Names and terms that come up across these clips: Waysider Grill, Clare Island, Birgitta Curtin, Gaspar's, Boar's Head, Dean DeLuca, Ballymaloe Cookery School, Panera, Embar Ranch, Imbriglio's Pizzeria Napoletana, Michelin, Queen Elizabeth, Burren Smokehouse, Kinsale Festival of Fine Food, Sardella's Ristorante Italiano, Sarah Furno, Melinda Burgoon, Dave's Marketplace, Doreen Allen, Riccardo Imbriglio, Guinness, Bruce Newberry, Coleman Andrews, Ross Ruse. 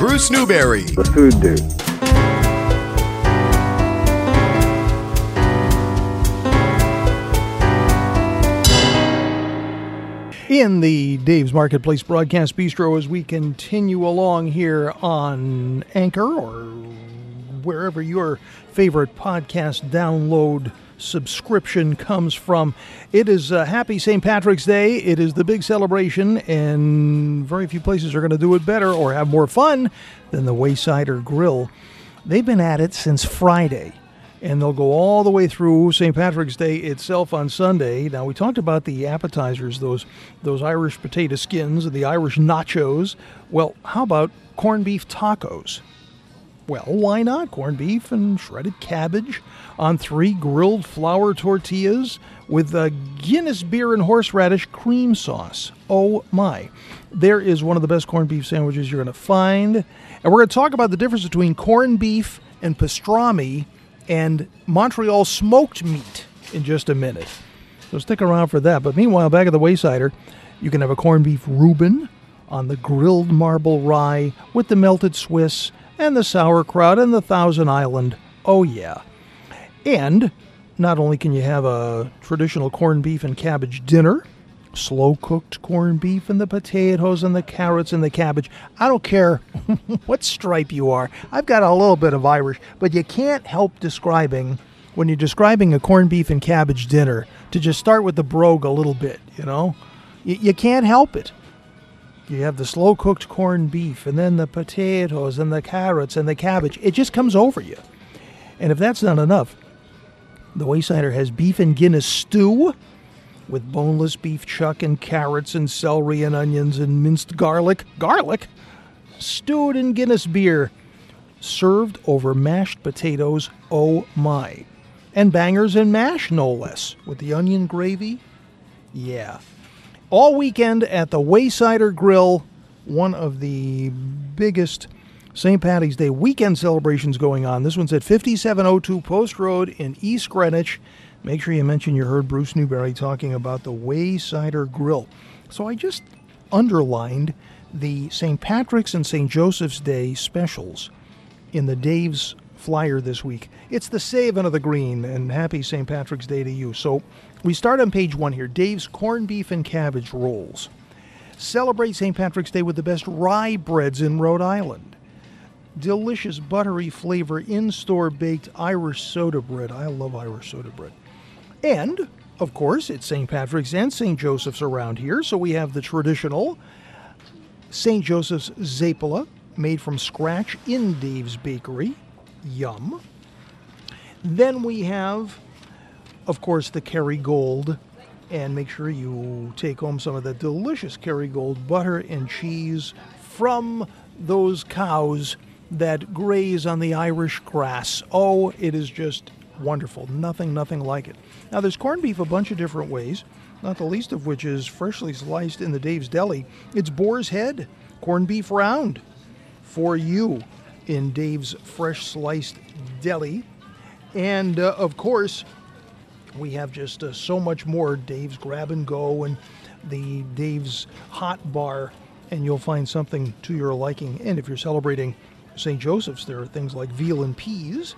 Bruce Newberry. The Food Dude. In the Dave's Marketplace Broadcast Bistro, as we continue along here on Anchor or wherever your favorite podcast download subscription comes from, it is a happy St. Patrick's Day. It is the big celebration, and very few places are going to do it better or have more fun than the Waysider Grill. They've been at it since Friday. And they'll go all the way through St. Patrick's Day itself on Sunday. Now, we talked about the appetizers, those Irish potato skins and the Irish nachos. Well, how about corned beef tacos? Well, why not? Corned beef and shredded cabbage on 3 grilled flour tortillas with a Guinness beer and horseradish cream sauce. Oh, my. There is one of the best corned beef sandwiches you're going to find. And we're going to talk about the difference between corned beef and pastrami and Montreal smoked meat in just a minute. So stick around for that. But meanwhile, back at the Waysider, you can have a corned beef Reuben on the grilled marble rye with the melted Swiss and the sauerkraut and the Thousand Island. Oh, yeah. And not only can you have a traditional corned beef and cabbage dinner, slow-cooked corned beef and the potatoes and the carrots and the cabbage. I don't care what stripe you are. I've got a little bit of Irish, but you can't help describing, when you're describing a corned beef and cabbage dinner, to just start with the brogue a little bit, you know? You can't help it. You have the slow-cooked corned beef and then the potatoes and the carrots and the cabbage. It just comes over you. And if that's not enough, the Waysider has beef and Guinness stew, with boneless beef chuck and carrots and celery and onions and minced garlic. Garlic? Stewed in Guinness beer. Served over mashed potatoes. Oh, my. And bangers and mash, no less. With the onion gravy. Yeah. All weekend at the Waysider Grill. One of the biggest St. Paddy's Day weekend celebrations going on. This one's at 5702 Post Road in East Greenwich. Make sure you mention you heard Bruce Newberry talking about the Waysider Grill. So I just underlined the St. Patrick's and St. Joseph's Day specials in the Dave's flyer this week. It's the saving of the green, and happy St. Patrick's Day to you. So we start on page 1 here. Dave's corned beef and cabbage rolls. Celebrate St. Patrick's Day with the best rye breads in Rhode Island. Delicious buttery flavor in-store baked Irish soda bread. I love Irish soda bread. And, of course, it's St. Patrick's and St. Joseph's around here, so we have the traditional St. Joseph's Zapala, made from scratch in Dave's Bakery. Yum. Then we have, of course, the Kerrygold, and make sure you take home some of that delicious Kerrygold butter and cheese from those cows that graze on the Irish grass. Oh, it is just wonderful. Nothing like it. Now, there's corned beef a bunch of different ways, not the least of which is freshly sliced in the Dave's Deli. It's Boar's Head, corned beef round for you in Dave's Fresh Sliced Deli. And, of course, we have just so much more. Dave's Grab and Go and the Dave's Hot Bar, and you'll find something to your liking. And if you're celebrating St. Joseph's, there are things like veal and peas,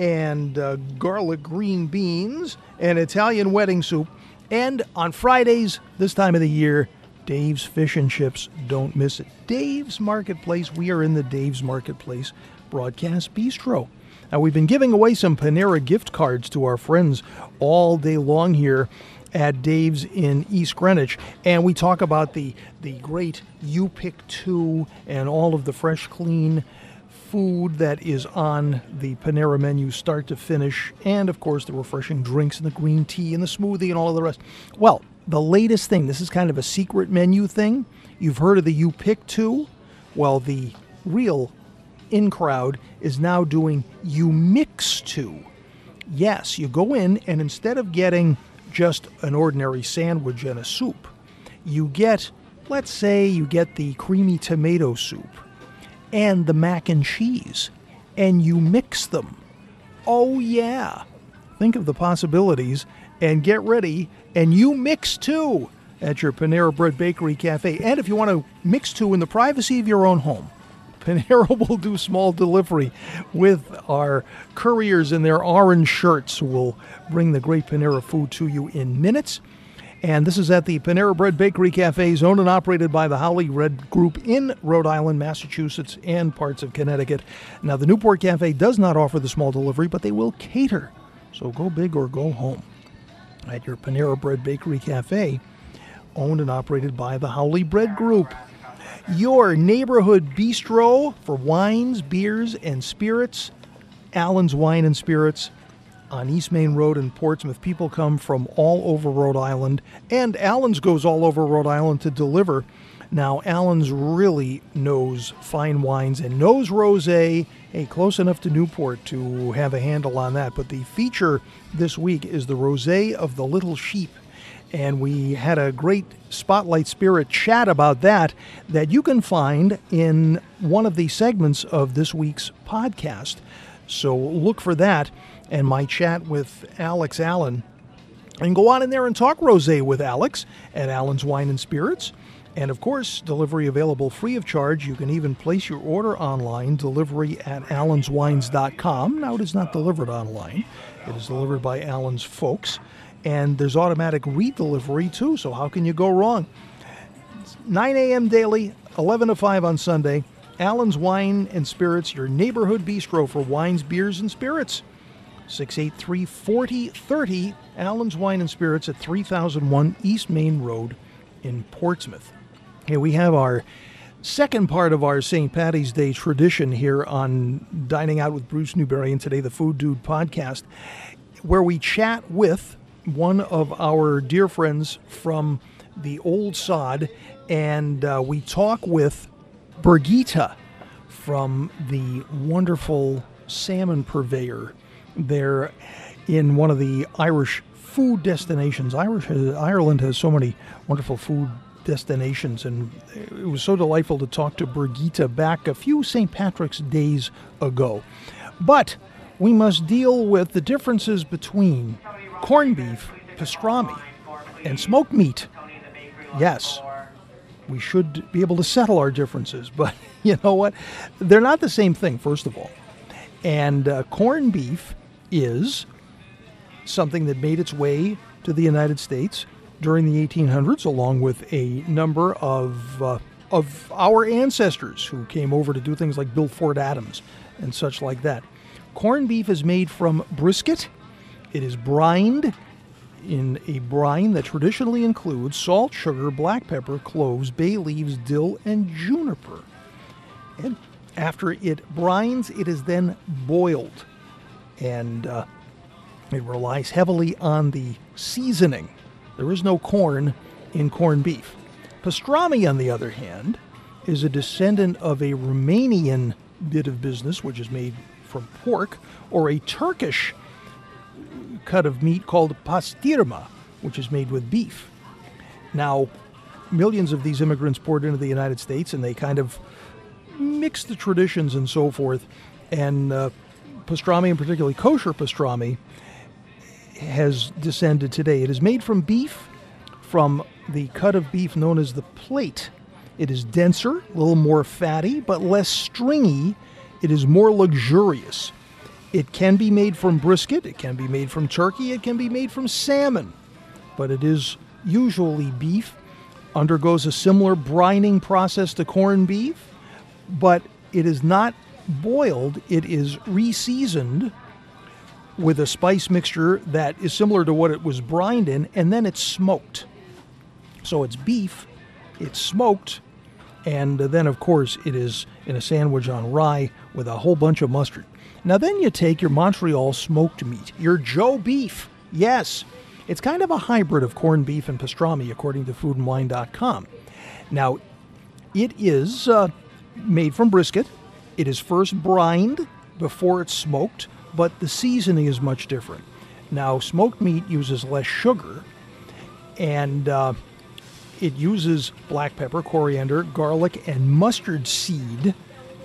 and garlic green beans, and Italian wedding soup. And on Fridays, this time of the year, Dave's Fish and Chips. Don't miss it. Dave's Marketplace. We are in the Dave's Marketplace Broadcast Bistro. Now, we've been giving away some Panera gift cards to our friends all day long here at Dave's in East Greenwich, and we talk about the great You Pick 2 and all of the fresh, clean food that is on the Panera menu start to finish, and of course the refreshing drinks and the green tea and the smoothie and all of the rest. Well, the latest thing, this is kind of a secret menu thing. You've heard of the You Pick 2. Well, the real in-crowd is now doing You Mix 2. Yes, you go in and instead of getting just an ordinary sandwich and a soup, you get, let's say you get the creamy tomato soup and the mac and cheese, and you mix them. Oh, yeah. Think of the possibilities, and get ready, and you mix too at your Panera Bread Bakery Cafe. And if you want to mix too in the privacy of your own home, Panera will do small delivery with our couriers in their orange shirts who will bring the great Panera food to you in minutes. And this is at the Panera Bread Bakery Cafes, owned and operated by the Howley Red Group in Rhode Island, Massachusetts, and parts of Connecticut. Now, the Newport Cafe does not offer the small delivery, but they will cater. So go big or go home at your Panera Bread Bakery Cafe, owned and operated by the Howley Bread Group. Your neighborhood bistro for wines, beers, and spirits, Allen's Wine and Spirits, on East Main Road in Portsmouth. People come from all over Rhode Island, and Allen's goes all over Rhode Island to deliver. Now, Allen's really knows fine wines and knows rosé, hey, close enough to Newport to have a handle on that. But the feature this week is the Rosé of the Little Sheep. And we had a great Spotlight Spirit chat about that you can find in one of the segments of this week's podcast. So look for that and my chat with Alex Allen. And go on in there and talk rosé with Alex at Allen's Wine and Spirits. And, of course, delivery available free of charge. You can even place your order online, delivery at allenswines.com. Now, it is not delivered online. It is delivered by Allen's folks. And there's automatic re-delivery, too, so how can you go wrong? It's 9 a.m. daily, 11 to 5 on Sunday. Allen's Wine and Spirits, your neighborhood bistro for wines, beers, and spirits. 683-4030, Allen's Wine and Spirits at 3001 East Main Road in Portsmouth. Here we have our second part of our St. Paddy's Day tradition here on Dining Out with Bruce Newberry and Today the Food Dude podcast, where we chat with one of our dear friends from the Old Sod, and we talk with Birgitta from the wonderful Salmon Purveyor there in one of the Irish food destinations. Ireland has so many wonderful food destinations, and it was so delightful to talk to Birgitta back a few St. Patrick's days ago. But we must deal with the differences between corned beef, pastrami, and smoked meat. Yes, we should be able to settle our differences, but you know what? They're not the same thing, first of all. And corned beef is something that made its way to the United States during the 1800s, along with a number of our ancestors who came over to do things like Bill Ford Adams and such like that. Corned beef is made from brisket. It is brined in a brine that traditionally includes salt, sugar, black pepper, cloves, bay leaves, dill, and juniper. And after it brines, it is then boiled. And it relies heavily on the seasoning. There is no corn in corned beef. Pastrami, on the other hand, is a descendant of a Romanian bit of business, which is made from pork, or a Turkish cut of meat called pastirma, which is made with beef. Now, millions of these immigrants poured into the United States, and they kind of mixed the traditions and so forth. And pastrami, and particularly kosher pastrami, has descended today. It is made from beef, from the cut of beef known as the plate. It is denser, a little more fatty, but less stringy. It is more luxurious. It can be made from brisket, it can be made from turkey, it can be made from salmon, but it is usually beef, undergoes a similar brining process to corned beef, but it is not boiled, it is re-seasoned with a spice mixture that is similar to what it was brined in, and then it's smoked. So it's beef, it's smoked, and then, of course, it is in a sandwich on rye with a whole bunch of mustard. Now then you take your Montreal smoked meat, your Joe beef. Yes, it's kind of a hybrid of corned beef and pastrami, according to foodandwine.com. Now, it is made from brisket. It is first brined before it's smoked, but the seasoning is much different. Now, smoked meat uses less sugar, and it uses black pepper, coriander, garlic, and mustard seed,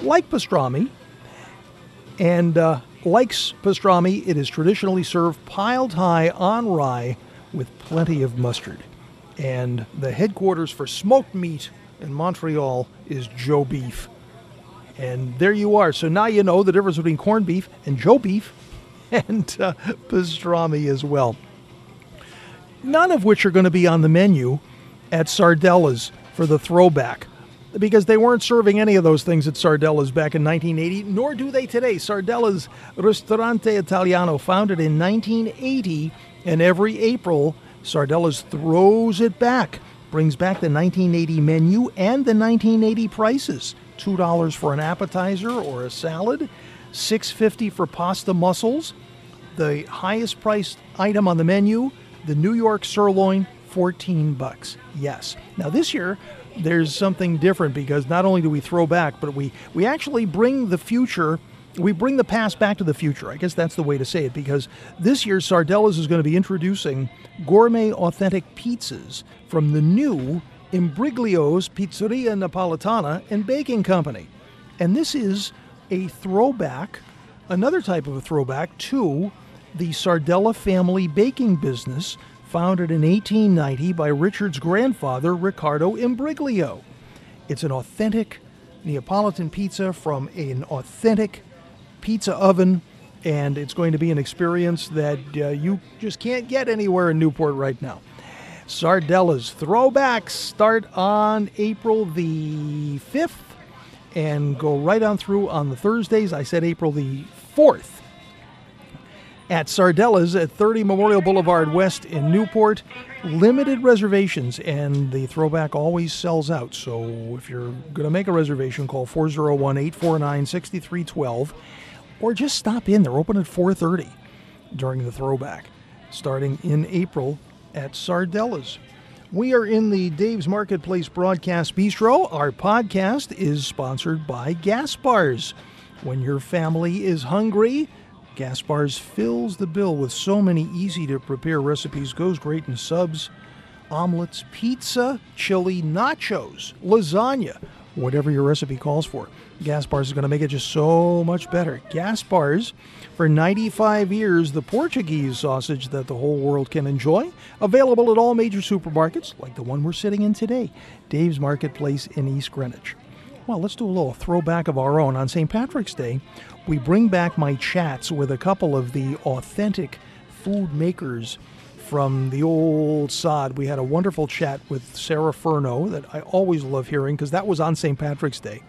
like pastrami. And like pastrami, it is traditionally served piled high on rye with plenty of mustard. And the headquarters for smoked meat in Montreal is Joe Beef. And there you are. So now you know the difference between corned beef and Joe beef and pastrami as well. None of which are going to be on the menu at Sardella's for the throwback, because they weren't serving any of those things at Sardella's back in 1980, nor do they today. Sardella's Ristorante Italiano, founded in 1980, and every April, Sardella's throws it back, brings back the 1980 menu and the 1980 prices. $2 for an appetizer or a salad, $6.50 for pasta mussels, the highest priced item on the menu, the New York sirloin, $14. Yes. Now this year, there's something different, because not only do we throw back, but we actually bring the future, we bring the past back to the future. I guess that's the way to say it, because this year Sardella's is going to be introducing gourmet authentic pizzas from the new Imbriglio's Pizzeria Napoletana and Baking Company. And this is a throwback, another type of a throwback, to the Sardella family baking business, founded in 1890 by Richard's grandfather, Riccardo Imbriglio. It's an authentic Neapolitan pizza from an authentic pizza oven, and it's going to be an experience that you just can't get anywhere in Newport right now. Sardella's throwbacks start on April the 5th and go right on through on the Thursdays. I said April the 4th. At Sardella's at 30 Memorial Boulevard West in Newport. Limited reservations, and the throwback always sells out. So if you're going to make a reservation, call 401-849-6312, or just stop in. They're open at 4:30 during the throwback, starting in April at Sardella's. We are in the Dave's Marketplace Broadcast Bistro. Our podcast is sponsored by Gaspar's. When your family is hungry, Gaspar's fills the bill with so many easy-to-prepare recipes. Goes great in subs, omelets, pizza, chili, nachos, lasagna, whatever your recipe calls for. Gaspar's is going to make it just so much better. Gaspar's, for 95 years, the Portuguese sausage that the whole world can enjoy. Available at all major supermarkets, like the one we're sitting in today, Dave's Marketplace in East Greenwich. Well, let's do a little throwback of our own. On St. Patrick's Day, we bring back my chats with a couple of the authentic food makers from the old sod. We had a wonderful chat with Sarah Furno that I always love hearing, because that was on St. Patrick's Day.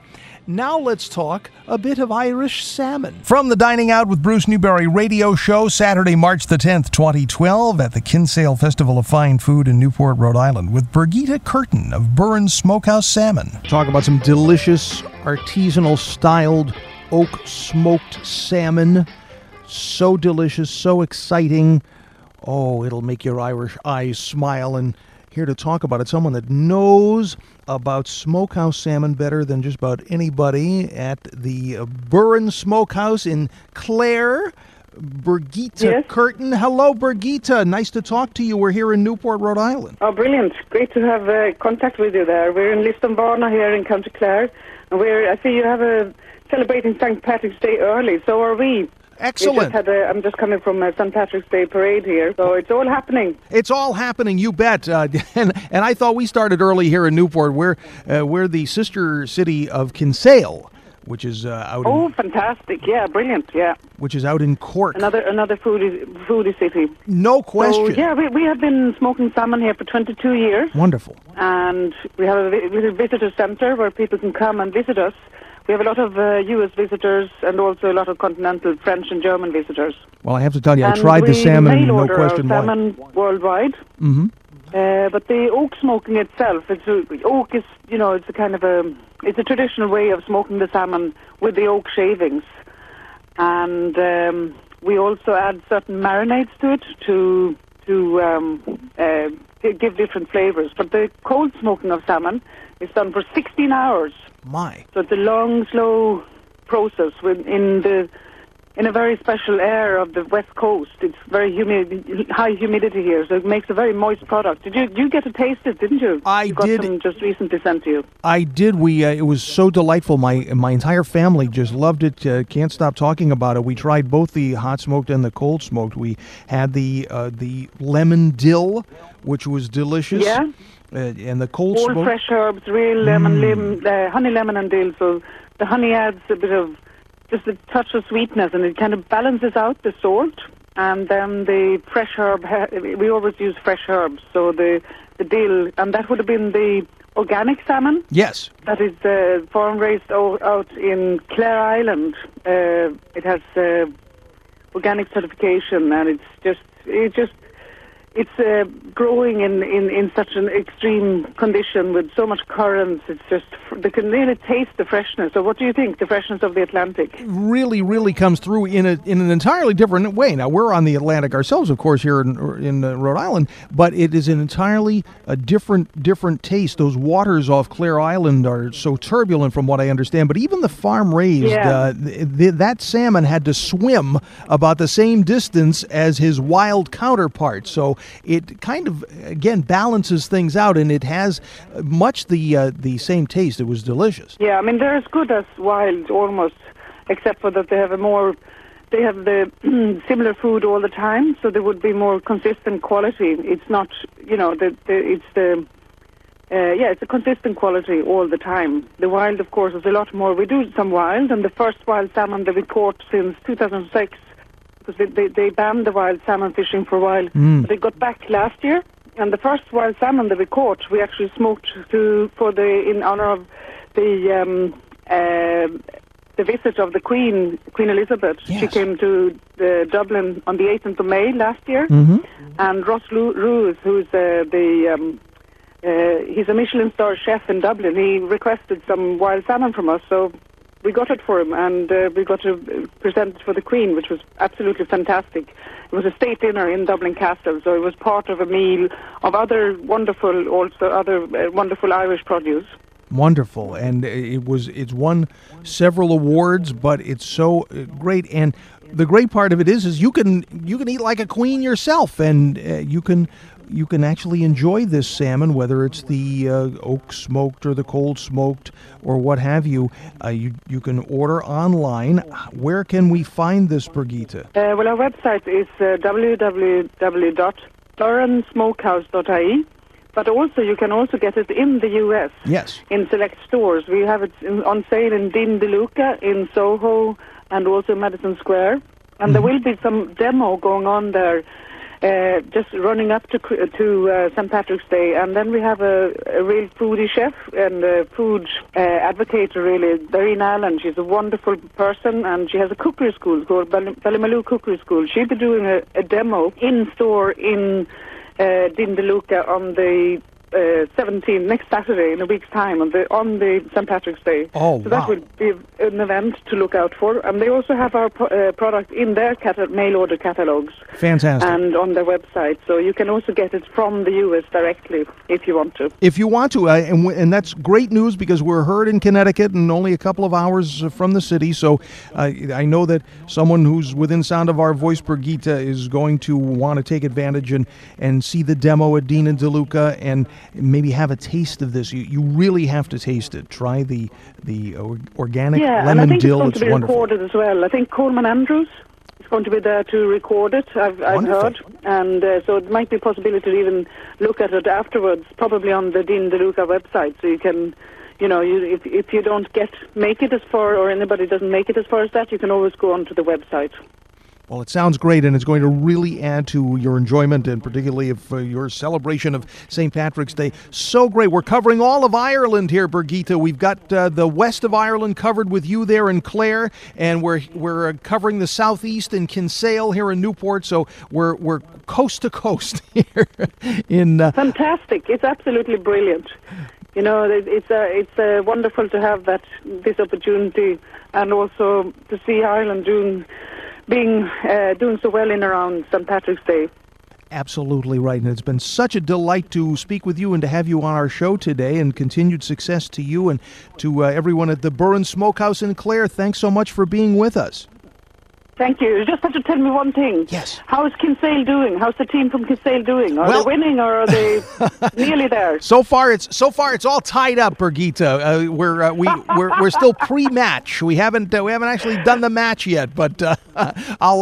Now let's talk a bit of Irish salmon. From the Dining Out with Bruce Newberry radio show, Saturday, March the 10th, 2012, at the Kinsale Festival of Fine Food in Newport, Rhode Island, with Birgitta Curtin of Burren Smokehouse Salmon. Talking about some delicious artisanal-styled oak smoked salmon. So delicious, so exciting. Oh, it'll make your Irish eyes smile. And here to talk about it, someone that knows about smokehouse salmon better than just about anybody, at the Burren Smokehouse in Clare, Birgitta Curtin. Hello, Birgitta. Nice to talk to you. We're here in Newport, Rhode Island. Oh, brilliant. Great to have contact with you there. We're in Lisbonbarna here in County Clare. And I see you have celebrating St. Patrick's Day early. So are we. Excellent. I'm just coming from St. Patrick's Day parade here, so it's all happening. It's all happening, you bet. And I thought we started early here in Newport. We're the sister city of Kinsale, which is out. Oh, fantastic! Yeah, brilliant. Yeah. Which is out in Cork. Another foodie city. No question. So, yeah, we have been smoking salmon here for 22 years. Wonderful. And we have a little visitor centre where people can come and visit us. We have a lot of U.S. visitors and also a lot of continental French and German visitors. Well, I have to tell you, I tried the salmon, no question why. We salmon worldwide, but the oak smoking itself, oak is, you know, it's a kind of it's a traditional way of smoking the salmon with the oak shavings. And we also add certain marinades to it to give different flavors. But the cold smoking of salmon is done for 16 hours. My. So it's a long, slow process in a very special air of the West Coast. It's very humid, high humidity here, so it makes a very moist product. Did you get to taste it, didn't you? I did. Got some just recently sent to you. I did. We it was so delightful. My entire family just loved it. Can't stop talking about it. We tried both the hot smoked and the cold smoked. We had the lemon dill, which was delicious. Yeah. And the cold smoked. All fresh herbs, real lemon, honey, lemon and dill. So The honey adds a bit of just a touch of sweetness, and it kind of balances out the salt. And then the fresh herb, we always use fresh herbs, so the dill, and that would have been the organic salmon. Yes. That is farm-raised out in Clare Island. It has organic certification, and it's growing in such an extreme condition with so much currents. It's just, they can really taste the freshness. So what do you think? The freshness of the Atlantic really, really comes through in an entirely different way. Now, we're on the Atlantic ourselves, of course, here in Rhode Island, but it is an entirely different taste. Those waters off Clare Island are so turbulent, from what I understand. But even the farm-raised, that salmon had to swim about the same distance as his wild counterpart. So it kind of, again, balances things out, and it has much the same taste. It was delicious. Yeah, I mean, they're as good as wild almost, except for that they have the similar food all the time, so there would be more consistent quality. It's not, you know, it's a consistent quality all the time. The wild, of course, is a lot more. We do some wild, and the first wild salmon that we caught since 2006, because they banned the wild salmon fishing for a while. Mm. They got back last year, and the first wild salmon that we caught, we actually smoked in honor of the visit of the Queen Elizabeth. Yes. She came to Dublin on the 18th of May last year, mm-hmm. and Ross Ruse, who's he's a Michelin-star chef in Dublin, he requested some wild salmon from us, so we got it for him, and we got to present it for the Queen, which was absolutely fantastic. It was a state dinner in Dublin Castle, so it was part of a meal of other wonderful Irish produce. Wonderful, and it's won several awards, but it's so great. And the great part of it is you can eat like a queen yourself, and you can actually enjoy this salmon, whether it's the oak smoked or the cold smoked or what have you. You can order online. Where can we find this, Birgitta? Well, our website is www.burrensmokehouse.ie, but also you can also get it in the U.S. Yes. In select stores. We have it on sale in Dean DeLuca, in Soho, and also Madison Square. And there will be some demo going on there, just running up to St. Patrick's Day. And then we have a real foodie chef and a food advocate, really, Doreen Allen. She's a wonderful person, and she has a cookery school called Ballymaloe Cookery School. She'll be doing a demo in-store in Dean DeLuca on the 17th, next Saturday, in a week's time, on the St. Patrick's Day. Oh, so that would be an event to look out for. And they also have our product in their mail order catalogs. Fantastic. And on their website. So you can also get it from the U.S. directly if you want to. If you want to. And that's great news, because we're heard in Connecticut and only a couple of hours from the city. So I know that someone who's within sound of our voice, Birgitta, is going to want to take advantage and see the demo at Dean and DeLuca and maybe have a taste of this. You really have to taste it. Try the organic lemon dill. It's going to be wonderful. Recorded as well. I think Coleman Andrews is going to be there to record it, I've heard. And so it might be a possibility to even look at it afterwards, probably on the Dean DeLuca website. So you can, if you don't make it as far, or anybody doesn't make it as far as that, you can always go onto the website. Well, it sounds great, and it's going to really add to your enjoyment, and particularly of your celebration of St. Patrick's Day. So great. We're covering all of Ireland here, Birgitta. We've got the west of Ireland covered with you there in Clare, and we're covering the southeast in Kinsale here in Newport. So we're coast to coast here. Fantastic. It's absolutely brilliant. You know, it's wonderful to have this opportunity, and also to see Ireland doing so well in around St. Patrick's Day. Absolutely right, and it's been such a delight to speak with you and to have you on our show today, and continued success to you and to everyone at the Burren Smokehouse in Clare. Thanks so much for being with us. Thank you. You just have to tell me one thing. Yes. How is Kinsale doing? How's the team from Kinsale doing? Are they winning, or are they nearly there? So far it's all tied up, Birgitta. We're still pre-match. We haven't actually done the match yet, but I'll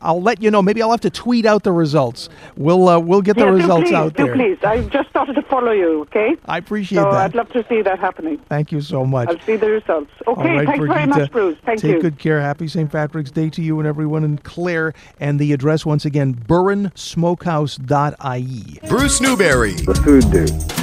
I'll let you know. Maybe I'll have to tweet out the results. We'll get the results out there. Please, I just started to follow you, okay? I appreciate that. So I'd love to see that happening. Thank you so much. I'll see the results. Okay, right, thanks very much, Bruce. Thank you. Take good care. Happy St. Patrick's Day to you and everyone in Clare. And the address, once again, burrensmokehouse.ie. Bruce Newberry. The Food Dude.